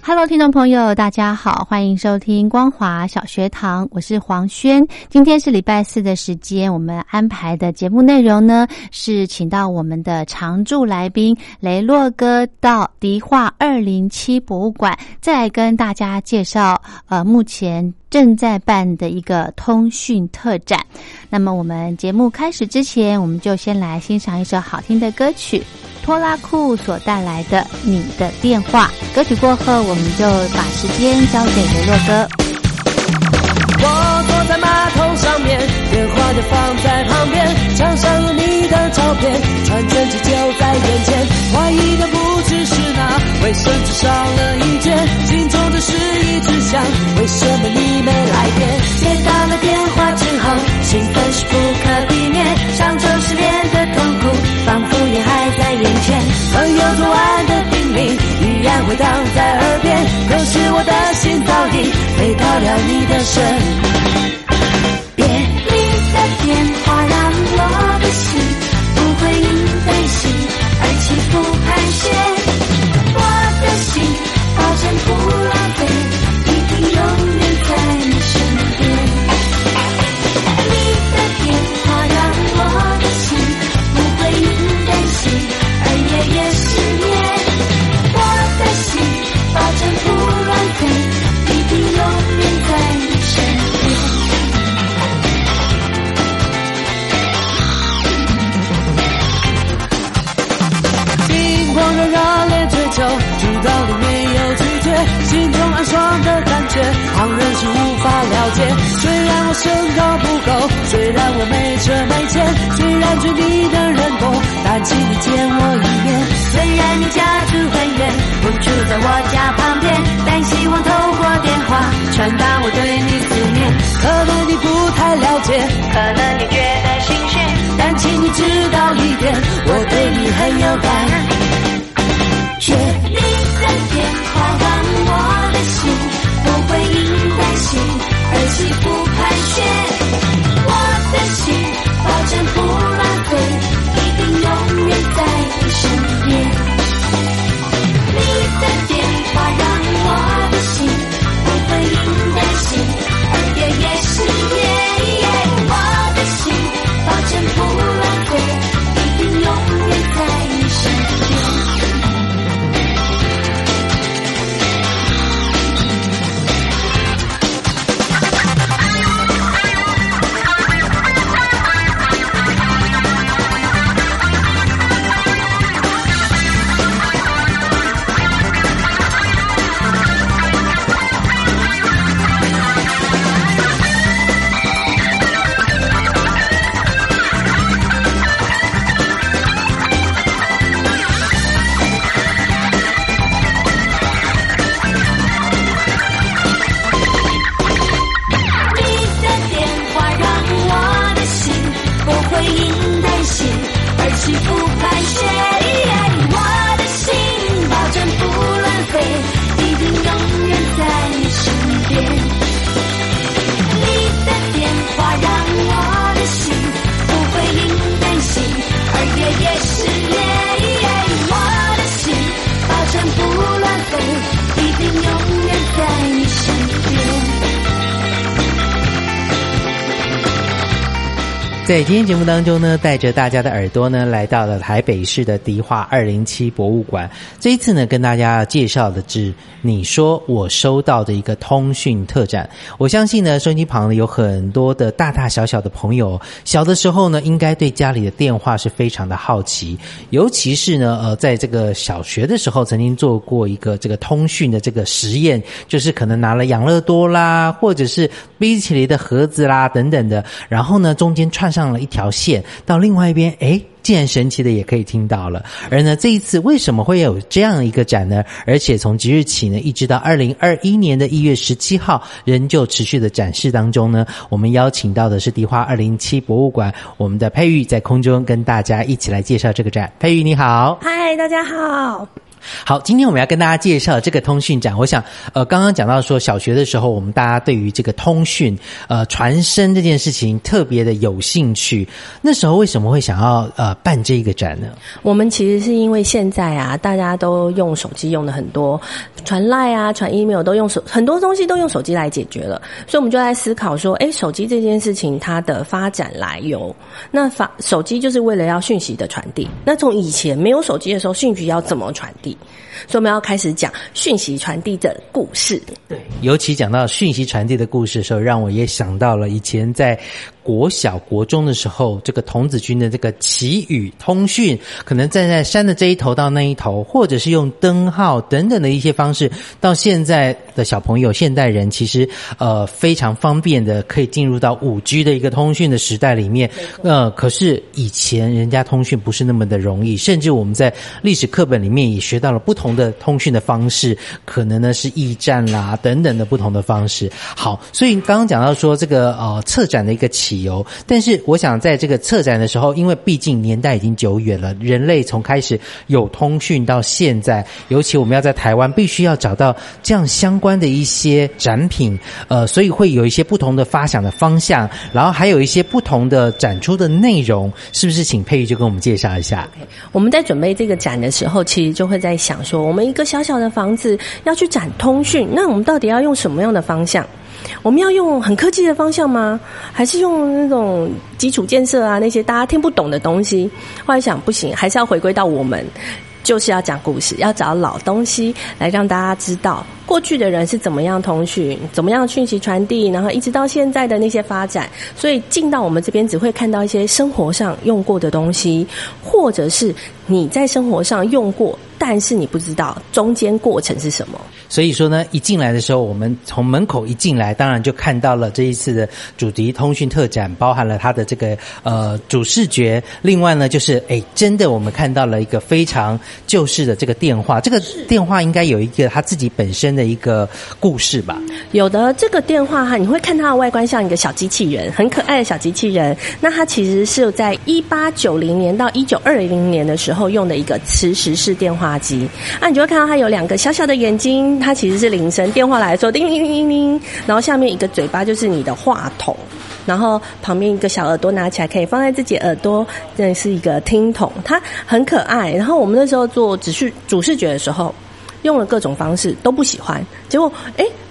Hello， 听众朋友，大家好，欢迎收听光华小学堂，我是黄轩。今天是礼拜四的时间，我们安排的节目内容呢是请到我们的常驻来宾雷洛哥到迪化207博物馆，再来跟大家介绍目前正在办的一个通讯特展。那么我们节目开始之前，我们就先来欣赏一首好听的歌曲。拖拉库所带来的《你的电话》歌曲过后，我们就把时间交给雷洛哥。我坐在马桶上面，电话就放在旁边，墙上有你的照片，传真机就在眼前。怀疑的不只是那卫生纸少了一卷，心中的事一直想，为什么你没来电？接到了电话之后，兴奋是不可避免，上周失恋的痛苦仿佛也还在眼前，朋友昨晚的叮咛依然回荡在耳边，可是我的心早已飞到了你的身边。你的电话让我的心不会因担心而起伏盘旋，我的心保证不浪费，一定永远在你身边。你的电话让我的心不会因担心而夜夜失眠，我的心保证不浪费，一定永远在你身边。光热烈追求，直到你没有拒绝，心中暗爽的感觉，旁人是无法了解。虽然我身高不够，虽然我没车没钱，虽然追你的人多，但请你见我一面。虽然你家住很远，不住在我家旁边，但希望透过电话传达我对你思念。可能你不太了解，可能你觉得心虚，但请你知道一点，我对你很有感。你的电话让我的心不会因担心而起伏盘旋，我的心保证不浪费，一定永远在你身边。你的电话让我的心不会因担心而夜夜失眠，我的心保证不浪费，一定永远在你身边。在今天节目当中呢，带着大家的耳朵呢，来到了台北市的迪化207博物馆。这一次呢，跟大家介绍的是你说我收到的一个通讯特展。我相信呢，收音机旁呢有很多的大大小小的朋友，小的时候呢，应该对家里的电话是非常的好奇，尤其是呢，在这个小学的时候，曾经做过一个这个通讯的这个实验，就是可能拿了养乐多啦，或者是冰淇淋的盒子啦等等的，然后呢，中间串上了一条线到另外一边，竟然神奇的也可以听到了。而呢，这一次为什么会有这样一个展呢？而且从即日起呢，一直到2021年的1月17号仍旧持续的展示当中呢，我们邀请到的是迪化207博物馆我们的佩玉，在空中跟大家一起来介绍这个展。佩玉你好。嗨，大家好。好，今天我们要跟大家介绍这个通讯展。我想刚刚讲到说小学的时候，我们大家对于这个通讯传声这件事情特别的有兴趣，那时候为什么会想要办这个展呢？我们其实是因为现在啊，大家都用手机用的很多，传 LINE 啊，传 email 都用手，很多东西都用手机来解决了，所以我们就在思考说手机这件事情它的发展来由。那手机就是为了要讯息的传递，那从以前没有手机的时候，讯息要怎么传递，所以我们要开始讲讯息传递的故事。对，尤其讲到讯息传递的故事的时候，让我也想到了以前在国小国中的时候，这个童子军的这个旗语通讯，可能站在山的这一头到那一头，或者是用灯号等等的一些方式，到现在的小朋友现代人其实非常方便的可以进入到 5G 的一个通讯的时代里面。可是以前人家通讯不是那么的容易，甚至我们在历史课本里面也学到了不同的通讯的方式，可能呢是驿站啦等等的不同的方式。好，所以刚刚讲到说这个策展的一个起，但是我想在这个策展的时候，因为毕竟年代已经久远了，人类从开始有通讯到现在，尤其我们要在台湾必须要找到这样相关的一些展品，所以会有一些不同的发想的方向，然后还有一些不同的展出的内容，是不是请佩玉就跟我们介绍一下。我们在准备这个展的时候，其实就会在想说，我们一个小小的房子要去展通讯，那我们到底要用什么样的方向？我们要用很科技的方向吗？还是用那种基础建设啊，那些大家听不懂的东西？后来想不行，还是要回归到我们就是要讲故事，要找老东西来让大家知道过去的人是怎么样通讯，怎么样讯息传递，然后一直到现在的那些发展。所以进到我们这边只会看到一些生活上用过的东西，或者是你在生活上用过但是你不知道中间过程是什么。所以说呢，一进来的时候，我们从门口一进来，当然就看到了这一次的主题通讯特展，包含了它的这个主视觉。另外呢，就是真的我们看到了一个非常旧式的这个电话，这个电话应该有一个它自己本身的一个故事吧？有的，这个电话哈，你会看它的外观像一个小机器人，很可爱的小机器人。那它其实是在1890年到1920年的时候用的一个磁石式电话。你就会看到它有两个小小的眼睛，它其实是铃声，电话来说叮叮叮叮，然后下面一个嘴巴就是你的话筒，然后旁边一个小耳朵拿起来可以放在自己耳朵，这是一个听筒，它很可爱。然后我们那时候做主视觉的时候，用了各种方式都不喜欢，结果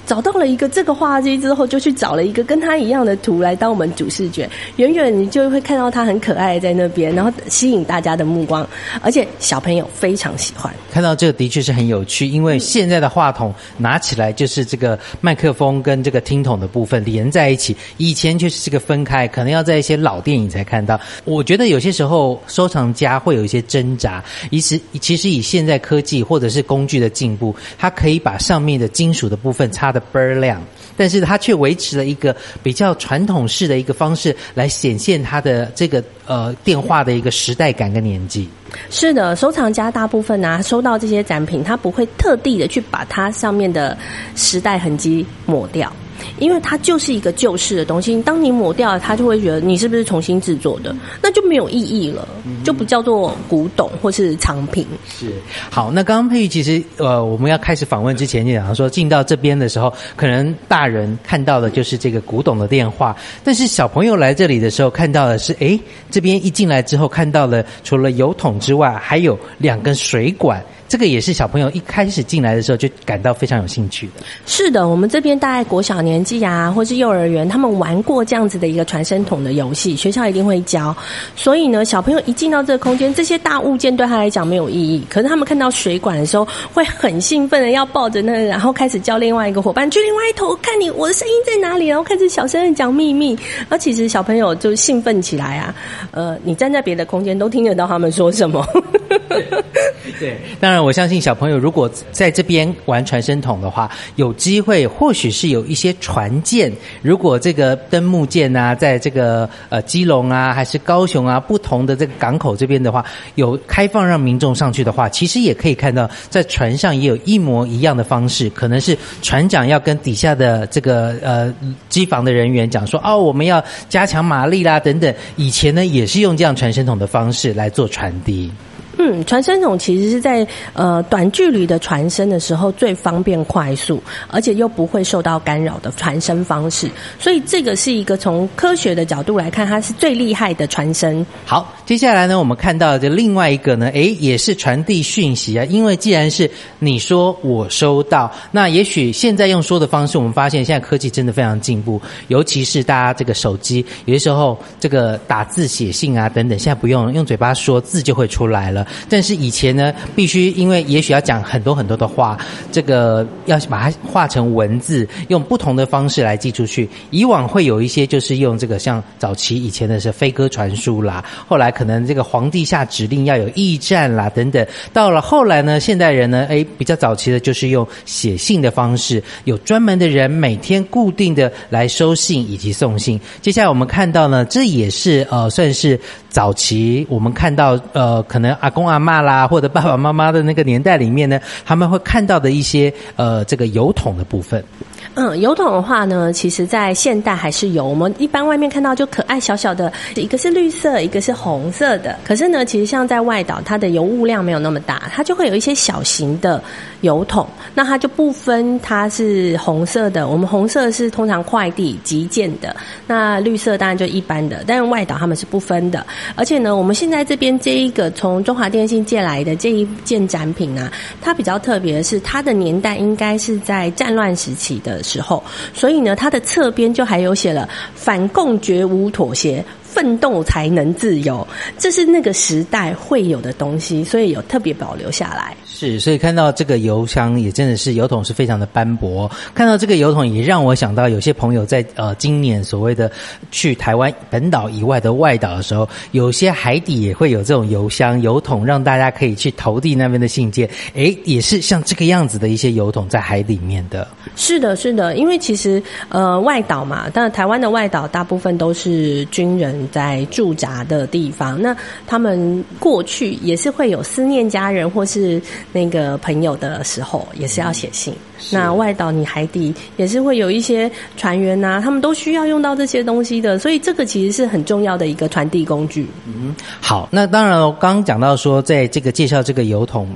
找到了一个这个画机之后，就去找了一个跟它一样的图来当我们主视觉。远远你就会看到它很可爱在那边，然后吸引大家的目光，而且小朋友非常喜欢。看到这个的确是很有趣，因为现在的话筒拿起来就是这个麦克风跟这个听筒的部分连在一起，以前却是这个分开，可能要在一些老电影才看到。我觉得有些时候收藏家会有一些挣扎，其实以现在科技或者是工具的进步，它可以把上面的金属的部分擦的倍儿亮，但是它却维持了一个比较传统式的一个方式来显现它的这个电话的一个时代感跟年纪。是的，收藏家大部分收到这些展品，他不会特地的去把它上面的时代痕迹抹掉，因为它就是一个旧式的东西，当你抹掉了，他就会觉得你是不是重新制作的，那就没有意义了，就不叫做古董或是藏品。是，好，那刚刚佩玉其实我们要开始访问之前就讲说，进到这边的时候，可能大人看到的就是这个古董的电话，但是小朋友来这里的时候看到的是这边一进来之后看到了除了油桶之外，还有2根水管，这个也是小朋友一开始进来的时候就感到非常有兴趣的。是的，我们这边大概国小年纪啊，或是幼儿园，他们玩过这样子的一个传声筒的游戏，学校一定会教。所以呢，小朋友一进到这个空间，这些大物件对他来讲没有意义，可是他们看到水管的时候会很兴奋的要抱着那个，然后开始叫另外一个伙伴去另外一头看你我的声音在哪里，然后开始小声的讲秘密。而其实小朋友就兴奋起来啊，你站在别的空间都听得到他们说什么。对，当然我相信小朋友如果在这边玩传声筒的话，有机会或许是有一些船舰，如果这个登木舰啊，在这个基隆啊还是高雄啊不同的这个港口这边的话，有开放让民众上去的话，其实也可以看到在船上也有一模一样的方式，可能是船长要跟底下的这个机房的人员讲说，哦，我们要加强马力啦等等。以前呢也是用这样传声筒的方式来做传递。嗯，传声筒其实是在短距离的传声的时候最方便快速，而且又不会受到干扰的传声方式，所以这个是一个从科学的角度来看，它是最厉害的传声。好，接下来呢，我们看到的另外一个呢，也是传递讯息啊，因为既然是你说我收到，那也许现在用说的方式，我们发现现在科技真的非常进步，尤其是大家这个手机，有的时候这个打字写信啊等等，现在不用嘴巴说，字就会出来了。但是以前呢，必须因为也许要讲很多很多的话，这个要把它化成文字，用不同的方式来寄出去。以往会有一些就是用这个，像早期以前的是飞鸽传书啦，后来可能这个皇帝下指令要有驿站啦等等。到了后来呢，现代人呢，比较早期的就是用写信的方式，有专门的人每天固定的来收信以及送信。接下来我们看到呢，这也是算是早期我们看到可能阿公阿嬷啦，或者爸爸妈妈的那个年代里面呢，他们会看到的一些这个邮筒的部分。嗯，邮筒的话呢，其实在现代还是有，我们一般外面看到就可爱小小的，一个是绿色，一个是红色的。可是呢，其实像在外岛，它的邮物量没有那么大，它就会有一些小型的邮筒，那它就不分它是红色的，我们红色是通常快递急件的，那绿色当然就一般的，但是外岛他们是不分的。而且呢，我们现在这边这一个从中华电信借来的这一件展品啊，它比较特别的是，它的年代应该是在战乱时期的时候，所以呢，它的侧边就还有写了反共绝无妥协，奋斗才能自由，这是那个时代会有的东西，所以有特别保留下来。是，所以看到这个邮箱也真的是邮筒是非常的斑驳，看到这个邮筒也让我想到有些朋友在今年所谓的去台湾本岛以外的外岛的时候，有些海底也会有这种邮箱邮筒，让大家可以去投递那边的信件，也是像这个样子的一些邮筒在海里面的。是的，是的，因为其实外岛嘛，但台湾的外岛大部分都是军人在驻扎的地方，那他们过去也是会有思念家人或是那个朋友的时候，也是要写信。那外岛你海底也是会有一些船员啊，他们都需要用到这些东西的，所以这个其实是很重要的一个传递工具。嗯，好，那当然我刚刚讲到说，在这个介绍这个邮筒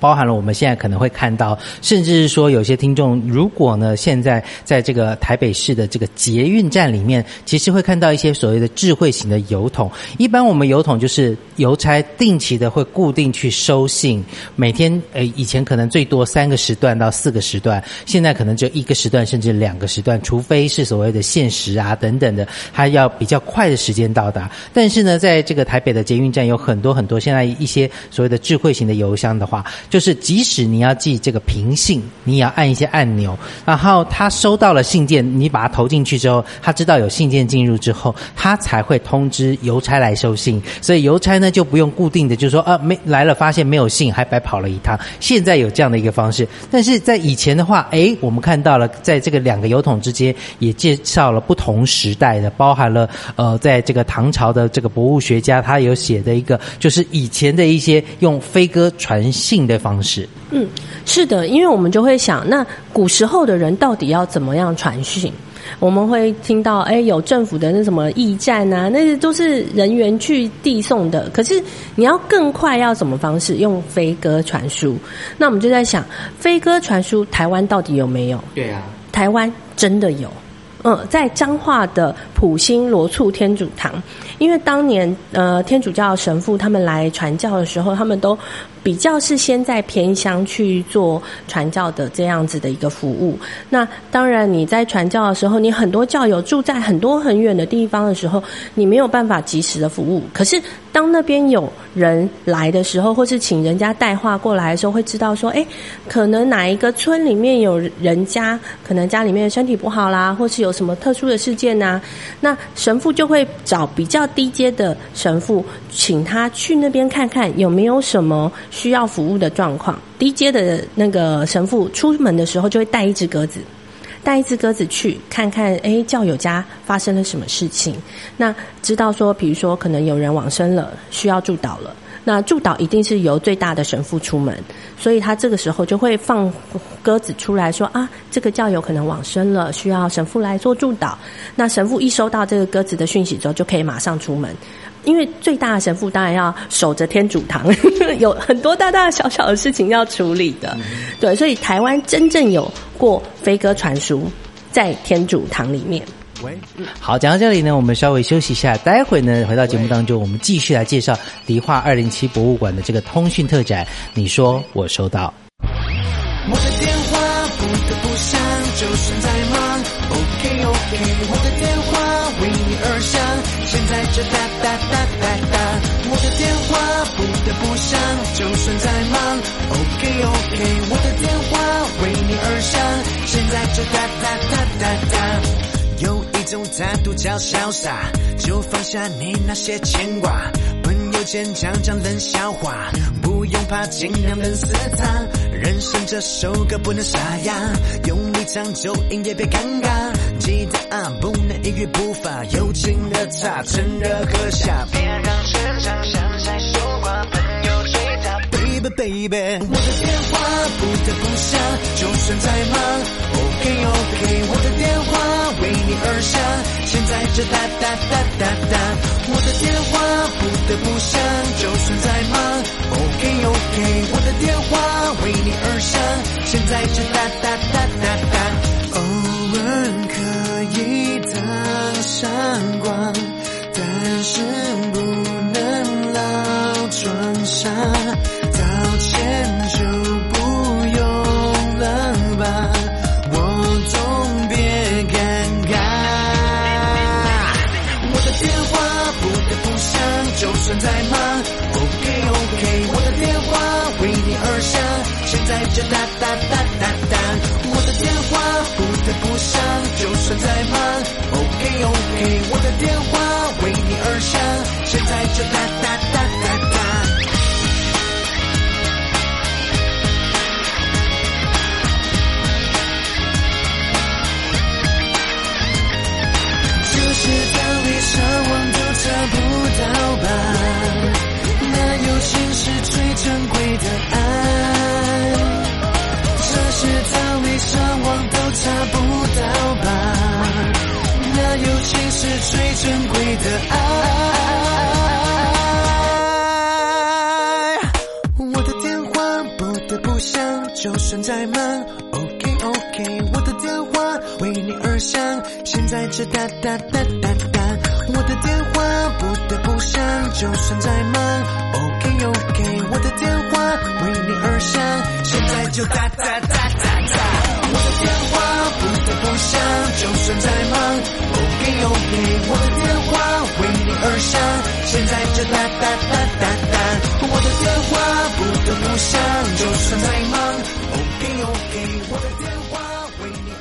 包含了我们现在可能会看到，甚至是说有些听众如果呢现在在这个台北市的这个捷运站里面，其实会看到一些所谓的智慧型的邮筒。一般我们邮筒就是邮差定期的会固定去收信，每天以前可能最多3个时段到4个时段，现在可能就1个时段甚至2个时段，除非是所谓的限时啊等等的，它要比较快的时间到达。但是呢，在这个台北的捷运站有很多很多现在一些所谓的智慧型的邮箱的话，就是即使你要寄这个平信，你也要按一些按钮，然后他收到了信件，你把它投进去之后，他知道有信件进入之后，他才会通知邮差来收信。所以邮差呢就不用固定的就说没来了发现没有信还白跑了一趟，现在有这样的一个方式。但是在以前的话，我们看到了在这个2个邮筒之间也介绍了不同时代的，包含了在这个唐朝的这个博物学家他有写的一个，就是以前的一些用飞鸽传信的方式。嗯，是的，因为我们就会想，那古时候的人到底要怎么样传讯？我们会听到有政府的那什么驿站啊，那些都是人员去递送的，可是你要更快要什么方式？用飞鸽传书。那我们就在想，飞鸽传书台湾到底有没有？对啊，台湾真的有。在彰化的埔心罗厝天主堂，因为当年天主教神父他们来传教的时候，他们都比较是先在偏乡去做传教的这样子的一个服务。那当然你在传教的时候，你很多教友住在很多很远的地方的时候，你没有办法及时的服务，可是当那边有人来的时候，或是请人家带话过来的时候，会知道说可能哪一个村里面有人家可能家里面身体不好啦，或是有什么特殊的事件啊，那神父就会找比较低阶的神父，请他去那边看看有没有什么需要服务的状况。低阶的那个神父出门的时候就会带一只鸽子去看看教友家发生了什么事情。那知道说比如说可能有人往生了，需要祝祷了，那祝祷一定是由最大的神父出门，所以他这个时候就会放鸽子出来说啊，这个教友可能往生了，需要神父来做祝祷。那神父一收到这个鸽子的讯息之后，就可以马上出门，因为最大的神父当然要守着天主堂有很多大大小小的事情要处理的。对，所以台湾真正有过飞鸽传书在天主堂里面。好，讲到这里呢，我们稍微休息一下，待会呢回到节目当中，我们继续来介绍迪化207博物馆的这个通讯特展，你说我收到。我的电话不得不响，就算在忙 OK， 我的电话为你而响，现在这哒哒哒哒哒，我的电话不得不响，就算在忙 OK， 我的电话为你而响，现在这哒哒哒哒哒。有一种态度叫潇洒，就放下你那些牵挂，朋友间讲讲冷笑话，不用怕，尽量冷死他。人生这首歌不能沙哑，用力唱就赢也别尴尬，记得啊，不能一语不发，友情的茶趁热喝下，别让全场像在说话，朋友追他 baby baby。 我的电话不得不响，就算再忙 OK， 我的电话为你而响，现在这哒哒哒哒哒，我的电话不得不响，就算再忙 OK， 我的电话为你而响，现在这哒哒哒哒哒。偶尔可以打闪光，但是不能老装傻，道歉就不用了吧，就算再忙 OK， 我的电话为你而响，现在这哒哒哒哒哒，我的电话不得不响，就算再忙 OK， 我的电话为你而响，现在这哒哒哒哒哒。就是当你上网都找不到吧，哪有心是最珍贵的爱，这些道理上网都查不到吧，哪有心是最珍贵的爱。我的电话不得不响，就算再忙 OK， 我的电话为你而响，现在这哒哒哒哒哒，我的电话不得不响，就算再忙 OK， 我的电话为你而响，现在就哒哒哒哒哒，我的电话不得不响，就算再忙 OK， 我的电话为你而响，现在就哒哒哒哒哒，我的电话不得不响，就算再忙 OK， 我的电话。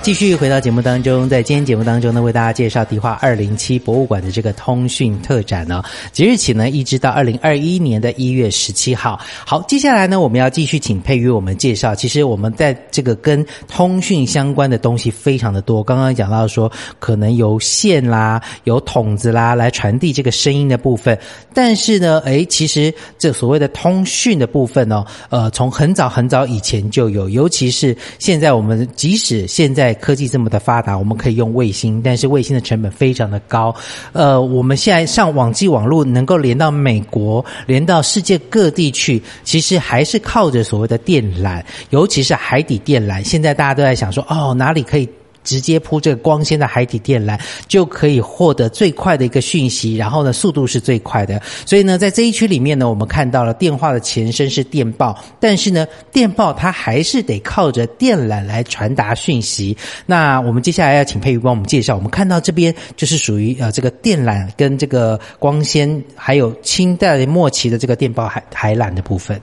继续回到节目当中，在今天节目当中呢，为大家介绍迪化207博物馆的这个通讯特展哦，即日起呢，一直到2021年的1月17号。好，接下来呢，我们要继续请佩瑜我们介绍，其实我们在这个跟通讯相关的东西非常的多，刚刚讲到说可能有线啦，有筒子啦，来传递这个声音的部分，但是呢，其实这所谓的通讯的部分哦，从很早很早以前就有，尤其是现在我们即使现在科技这么的发达，我们可以用卫星，但是卫星的成本非常的高。我们现在上网际网络能够连到美国，连到世界各地去，其实还是靠着所谓的电缆，尤其是海底电缆。现在大家都在想说，哪里可以直接铺这个光纤的海底电缆，就可以获得最快的一个讯息，然后呢速度是最快的。所以呢在这一区里面呢，我们看到了电话的前身是电报，但是呢电报它还是得靠着电缆来传达讯息。那我们接下来要请佩瑜帮我们介绍，我们看到这边就是属于这个电缆跟这个光纤还有清代末期的这个电报海缆的部分。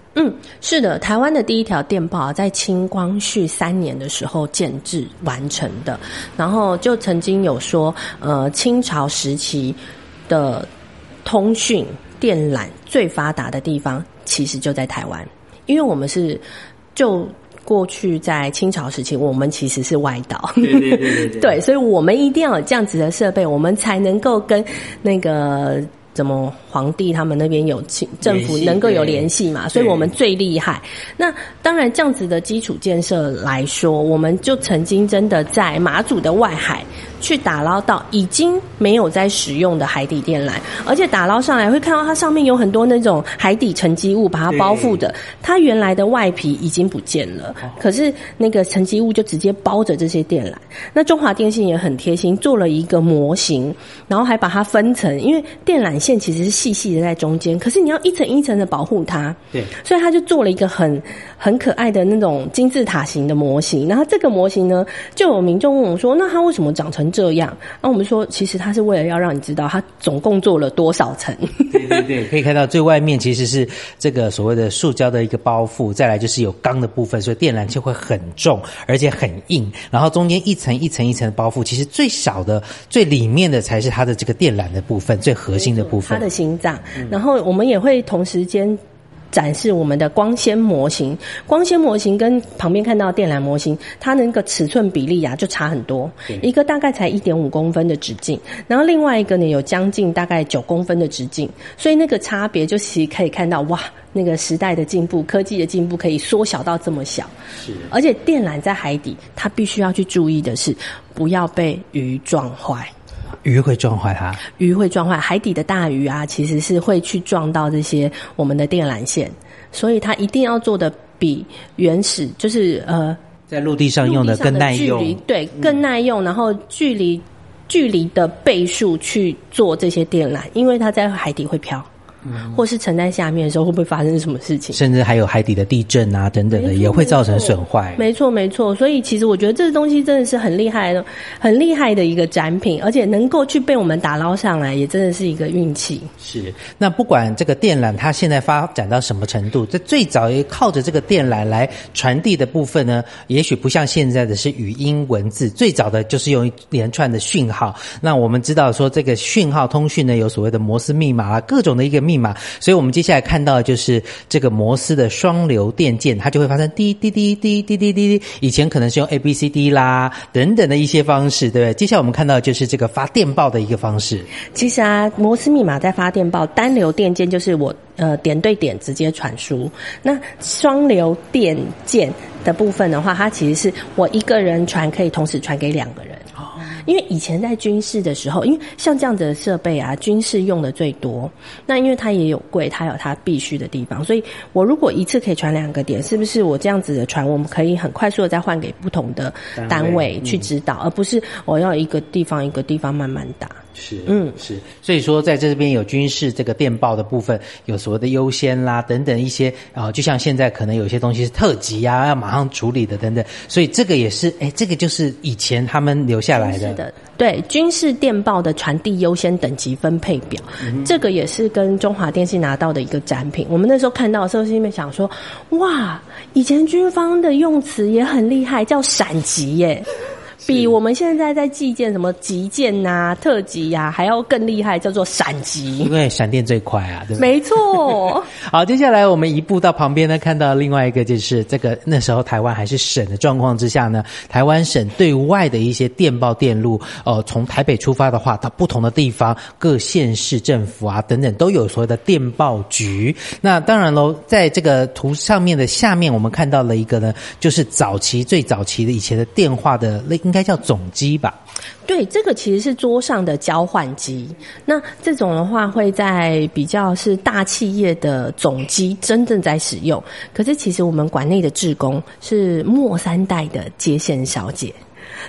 是的，台湾的第一条电报在清光绪3年的时候建制完成的，然后就曾经有说清朝时期的通讯电缆最发达的地方其实就在台湾，因为我们是就过去在清朝时期我们其实是外岛，对， 对，所以我们一定要有这样子的设备，我们才能够跟那个怎么皇帝他们那边有政府能够有联系嘛，所以我们最厉害。那当然这样子的基础建设来说，我们就曾经真的在马祖的外海去打捞到已经没有在使用的海底电缆，而且打捞上来会看到它上面有很多那种海底沉积物把它包覆的，它原来的外皮已经不见了，可是那个沉积物就直接包着这些电缆。那中华电信也很贴心，做了一个模型，然后还把它分层，因为电缆线其实是细细的在中间，可是你要一层一层的保护它，对，所以它就做了一个很可爱的那种金字塔型的模型。然后这个模型呢，就有民众问我说，那它为什么长成这样？那我们说其实它是为了要让你知道它总共做了多少层。对对对，可以看到最外面其实是这个所谓的塑胶的一个包覆，再来就是有钢的部分，所以电缆就会很重而且很硬，然后中间一层一层一层的包覆，其实最小的最里面的才是它的这个电缆的部分，最核心的部分，它的心脏。然后我们也会同时间展示我们的光纤模型，光纤模型跟旁边看到的电缆模型，它那个尺寸比例啊就差很多，一个大概才 1.5 公分的直径，然后另外一个呢有将近大概9公分的直径，所以那个差别就其实可以看到，哇，那个时代的进步，科技的进步可以缩小到这么小。是，而且电缆在海底，它必须要去注意的是，不要被鱼撞坏。鱼会撞坏它，鱼会撞坏，海底的大鱼啊，其实是会去撞到这些我们的电缆线，所以它一定要做的比原始就是在陆地上用的更耐用，对，更耐用，然后距离的倍数去做这些电缆，因为它在海底会飘。或是沉在下面的时候会不会发生什么事情，甚至还有海底的地震啊等等的也会造成损坏。没错没错，所以其实我觉得这个东西真的是很厉害的一个展品，而且能够去被我们打捞上来也真的是一个运气。是，那不管这个电缆它现在发展到什么程度，这最早也靠着这个电缆来传递的部分呢，也许不像现在的是语音文字，最早的就是用一连串的讯号。那我们知道说这个讯号通讯呢有所谓的摩斯密码啊，各种的一个密码，所以我们接下来看到的就是这个摩斯的双流电键，它就会发生滴滴滴滴滴滴滴。以前可能是用 ABCD 啦等等的一些方式，对不对？接下来我们看到的就是这个发电报的一个方式。其实啊，摩斯密码在发电报，单流电键就是我点对点直接传输。那双流电键的部分的话，它其实是我一个人传，可以同时传给2个人。因为以前在军事的时候，因为像这样子的设备啊，军事用的最多，那因为它也有贵，它有它必须的地方，所以我如果一次可以传2个点，是不是我这样子的传，我们可以很快速的再换给不同的单位去指导，而不是我要一个地方一个地方慢慢打。是，是，所以说在这边有军事这个电报的部分，有所谓的优先啦等等一些就像现在可能有些东西是特急啊，要马上处理的等等，所以这个也是这个就是以前他们留下来的。是的，对，军事电报的传递优先等级分配表，这个也是跟中华电信拿到的一个展品。我们那时候看到的时候心里面想说，哇，以前军方的用词也很厉害，叫闪击耶，比我们现在在计件什么急件啊特急啊还要更厉害，叫做闪击，因为闪电最快啊，对不对？没错。好，接下来我们移步到旁边呢，看到另外一个就是这个那时候台湾还是省的状况之下呢，台湾省对外的一些电报电路从台北出发的话，到不同的地方各县市政府啊等等都有所谓的电报局。那当然咯，在这个图上面的下面我们看到了一个呢，就是最早期的以前的电话的应该叫总机吧？对，这个其实是桌上的交换机。那这种的话会在比较是大企业的总机真正在使用，可是其实我们馆内的志工是末3代的接线小姐，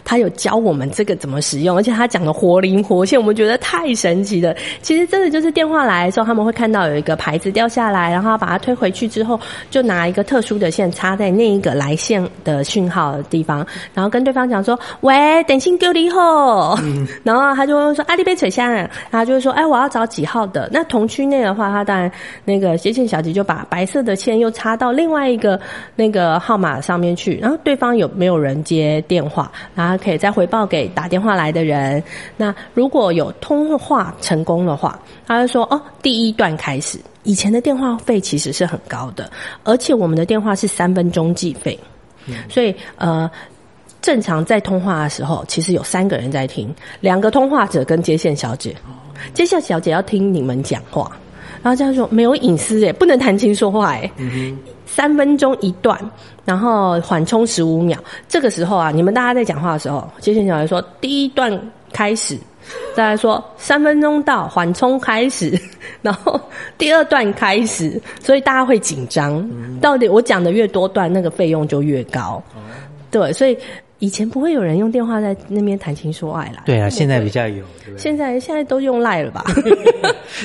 他有教我们这个怎么使用，而且他讲的活灵活现，我们觉得太神奇了。其实真的就是电话来的时候，他们会看到有一个牌子掉下来，然后把它推回去之后，就拿一个特殊的线插在那一个来线的讯号的地方，然后跟对方讲说喂，等信给你后，然后他就会说啊你被扯下来，他就会说哎我要找几号的。那同区内的话，他当然那个接线小姐就把白色的线又插到另外一个那个号码上面去，然后对方有没有人接电话，然后可以再回报给打电话来的人。那如果有通话成功的话，他就说哦第一段开始。以前的电话费其实是很高的，而且我们的电话是3分钟计费，所以正常在通话的时候其实有3个人在听，2个通话者跟接线小姐，接线小姐要听你们讲话，然后这样说没有隐私耶，不能谈情说话耶，3分钟一段，然后缓冲15秒。这个时候啊，你们大家在讲话的时候，接线小姐说第一段开始，再来说3分钟到缓冲开始，然后第二段开始，所以大家会紧张。到底我讲的越多段，那个费用就越高。对，所以以前不会有人用电话在那边谈情说爱啦。对啊，现在比较有。对，现在都用赖了吧？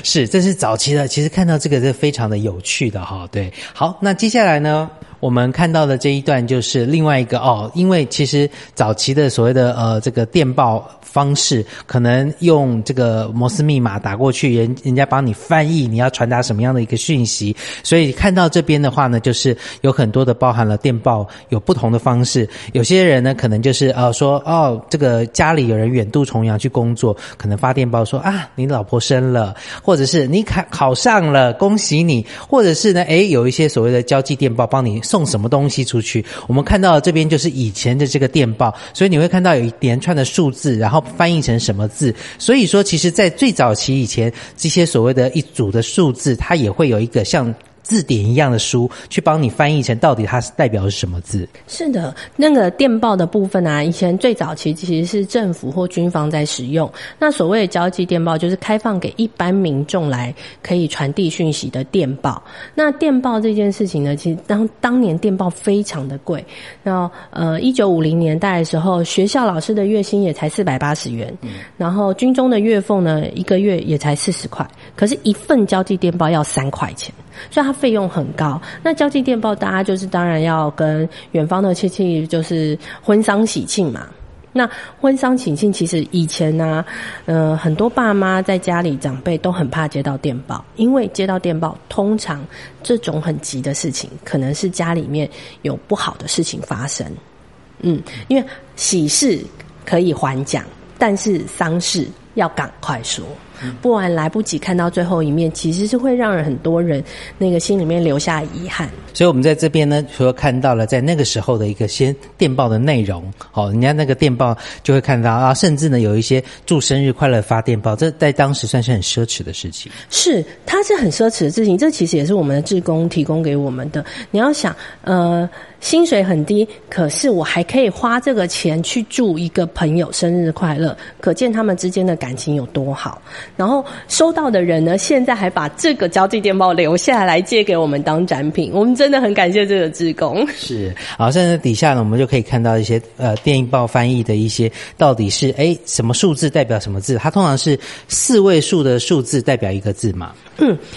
是，这是早期的。其实看到这个是非常的有趣的哈。对，好，那接下来呢，我们看到的这一段就是另外一个哦，因为其实早期的所谓的这个电报方式，可能用这个摩斯密码打过去，人家帮你翻译你要传达什么样的一个讯息，所以看到这边的话呢，就是有很多的包含了电报有不同的方式，有些人呢可能就是说哦这个家里有人远渡重洋去工作，可能发电报说啊你老婆生了，或者是你考上了恭喜你，或者是呢有一些所谓的交际电报帮你送什么东西出去。我们看到这边就是以前的这个电报，所以你会看到有一连串的数字，然后翻译成什么字。所以说其实在最早期以前，这些所谓的一组的数字，它也会有一个像字典一样的书去帮你翻译成到底它代表是什么字。是的，那个电报的部分啊，以前最早期其实是政府或军方在使用，那所谓的交际电报就是开放给一般民众来可以传递讯息的电报。那电报这件事情呢，其实当年电报非常的贵，然后1950年代的时候，学校老师的月薪也才480元，然后军中的月俸呢一个月也才40块，可是一份交际电报要3块钱，所以它费用很高。那交际电报大家就是当然要跟远方的亲戚就是婚丧喜庆嘛。那婚丧喜庆其实以前啊很多爸妈在家里长辈都很怕接到电报，因为接到电报通常这种很急的事情可能是家里面有不好的事情发生。因为喜事可以缓讲，但是丧事要赶快说，不然来不及看到最后一面，其实是会让很多人那个心里面留下遗憾。所以我们在这边呢，除了看到了在那个时候的一个先电报的内容，人家那个电报就会看到啊，甚至呢有一些祝生日快乐发电报，这在当时算是很奢侈的事情。是，它是很奢侈的事情，这其实也是我们的志工提供给我们的。你要想，薪水很低，可是我还可以花这个钱去祝一个朋友生日快乐，可见他们之间的感情有多好。然后收到的人呢，现在还把这个交际电报留下来借给我们当展品，我们真的很感谢这个志工。是，好，现在底下呢，我们就可以看到一些电报翻译的一些到底是什么数字代表什么字，它通常是4位数的数字代表一个字嘛。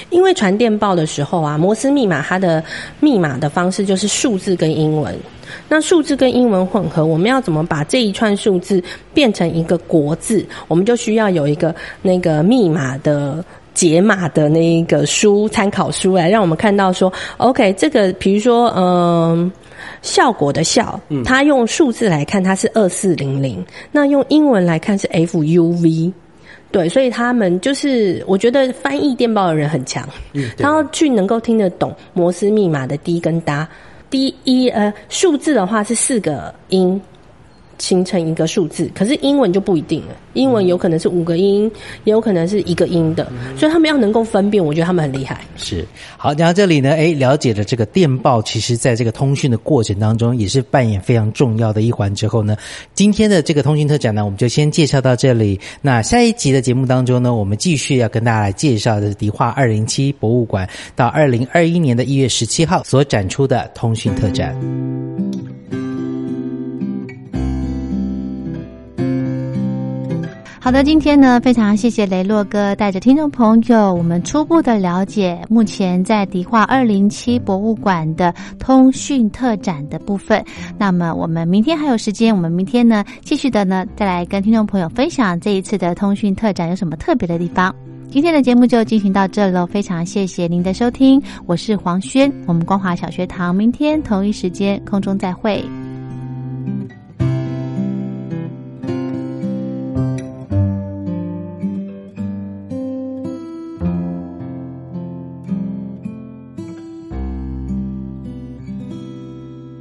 因为传电报的时候啊，摩斯密码它的密码的方式就是数字跟英文，那数字跟英文混合，我们要怎么把这一串数字变成一个国字，我们就需要有一个那个密码的解码的那个书，参考书来让我们看到说 OK 这个比如说效果的效，它用数字来看它是2400，那用英文来看是 FUV。对，所以他们就是我觉得翻译电报的人很强，他要去能够听得懂摩斯密码的滴跟答。第一数字的话是4个音形成一个数字，可是英文就不一定了，英文有可能是5个音，也有可能是1个音的，所以他们要能够分辨，我觉得他们很厉害。是，好，讲到这里呢，了解了这个电报其实在这个通讯的过程当中也是扮演非常重要的一环之后呢，今天的这个通讯特展呢，我们就先介绍到这里。那下一集的节目当中呢，我们继续要跟大家来介绍的迪化207博物馆到2021年的1月17号所展出的通讯特展。好的，今天呢非常谢谢雷洛哥带着听众朋友我们初步的了解目前在迪化207博物馆的通讯特展的部分。那么我们明天还有时间，我们明天呢继续的呢再来跟听众朋友分享这一次的通讯特展有什么特别的地方。今天的节目就进行到这了，非常谢谢您的收听，我是黄轩，我们光华小学堂明天同一时间空中再会。